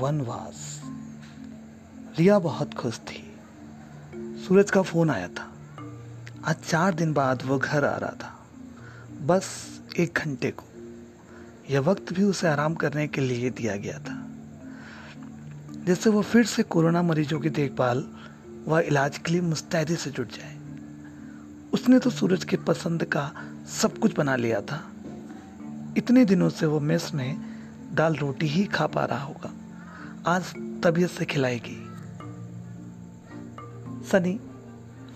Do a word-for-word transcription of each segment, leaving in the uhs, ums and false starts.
वनवास। रिया बहुत खुश थी। सूरज का फोन आया था। आज चार दिन बाद वो घर आ रहा था, बस एक घंटे को। यह वक्त भी उसे आराम करने के लिए दिया गया था, जिससे वो फिर से कोरोना मरीजों की देखभाल व इलाज के लिए मुस्तैदी से जुट जाए। उसने तो सूरज के पसंद का सब कुछ बना लिया था। इतने दिनों से वो मेस में दाल रोटी ही खा पा रहा होगा, आज तबीयत से खिलाएगी। सनी,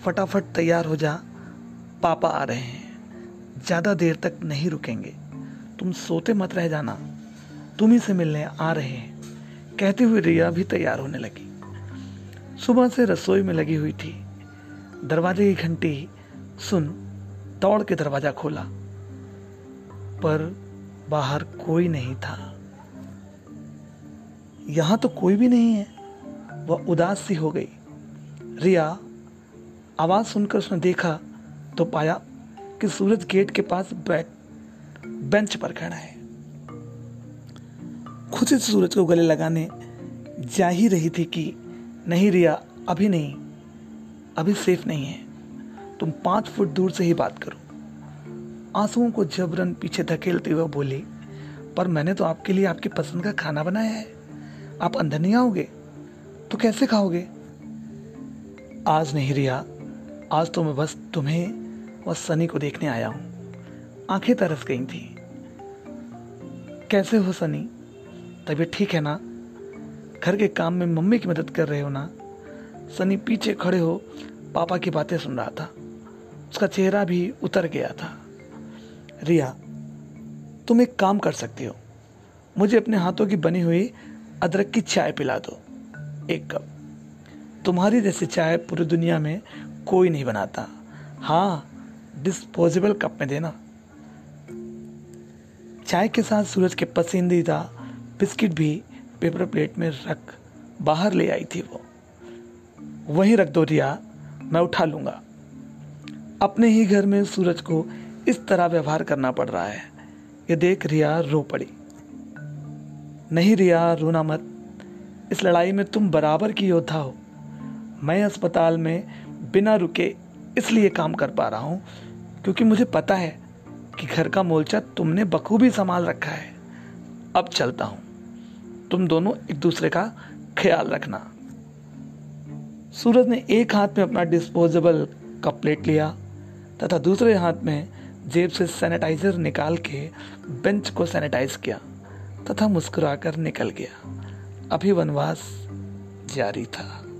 फटाफट तैयार हो जा, पापा आ रहे हैं, ज़्यादा देर तक नहीं रुकेंगे, तुम सोते मत रह जाना, तुम ही से मिलने आ रहे हैं, कहते हुए रिया भी तैयार होने लगी। सुबह से रसोई में लगी हुई थी। दरवाजे की घंटी सुन दौड़ के दरवाज़ा खोला, पर बाहर कोई नहीं था। यहाँ तो कोई भी नहीं है, वह उदास सी हो गई। रिया आवाज़ सुनकर उसने देखा तो पाया कि सूरज गेट के पास बैठ बेंच पर खड़ा है। खुद से सूरज को गले लगाने जा ही रही थी कि नहीं रिया, अभी नहीं, अभी सेफ नहीं है, तुम पाँच फुट दूर से ही बात करो। आंसुओं को जबरन पीछे धकेलते हुए बोली, पर मैंने तो आपके लिए आपकी पसंद का खाना बनाया है, आप अंदर नहीं आओगे तो कैसे खाओगे? आज नहीं रिया, आज तो मैं बस तुम्हें और सनी को देखने आया हूँ। आंखें तरस गई थी। कैसे हो सनी, तबीयत ठीक है ना? घर के काम में मम्मी की मदद कर रहे हो ना? सनी पीछे खड़े हो पापा की बातें सुन रहा था। उसका चेहरा भी उतर गया था। रिया, तुम एक काम कर सकती हो, मुझे अपने हाथों की बनी हुई अदरक की चाय पिला दो, एक कप। तुम्हारी जैसी चाय पूरी दुनिया में कोई नहीं बनाता। हाँ, डिस्पोजेबल कप में देना। चाय के साथ सूरज के पसंदीदा बिस्किट भी पेपर प्लेट में रख बाहर ले आई थी। वो वहीं रख दो रिया, मैं उठा लूँगा। अपने ही घर में सूरज को इस तरह व्यवहार करना पड़ रहा है, ये देख रिया रो पड़ी। नहीं रिया, रोना मत, इस लड़ाई में तुम बराबर की योद्धा हो। मैं अस्पताल में बिना रुके इसलिए काम कर पा रहा हूँ क्योंकि मुझे पता है कि घर का मोर्चा तुमने बखूबी संभाल रखा है। अब चलता हूँ, तुम दोनों एक दूसरे का ख्याल रखना। सूरज ने एक हाथ में अपना डिस्पोजेबल कप प्लेट लिया तथा दूसरे हाथ में जेब से सैनिटाइजर निकाल के बेंच को सैनिटाइज किया तथा मुस्कुराकर निकल गया। अभी वनवास जारी था।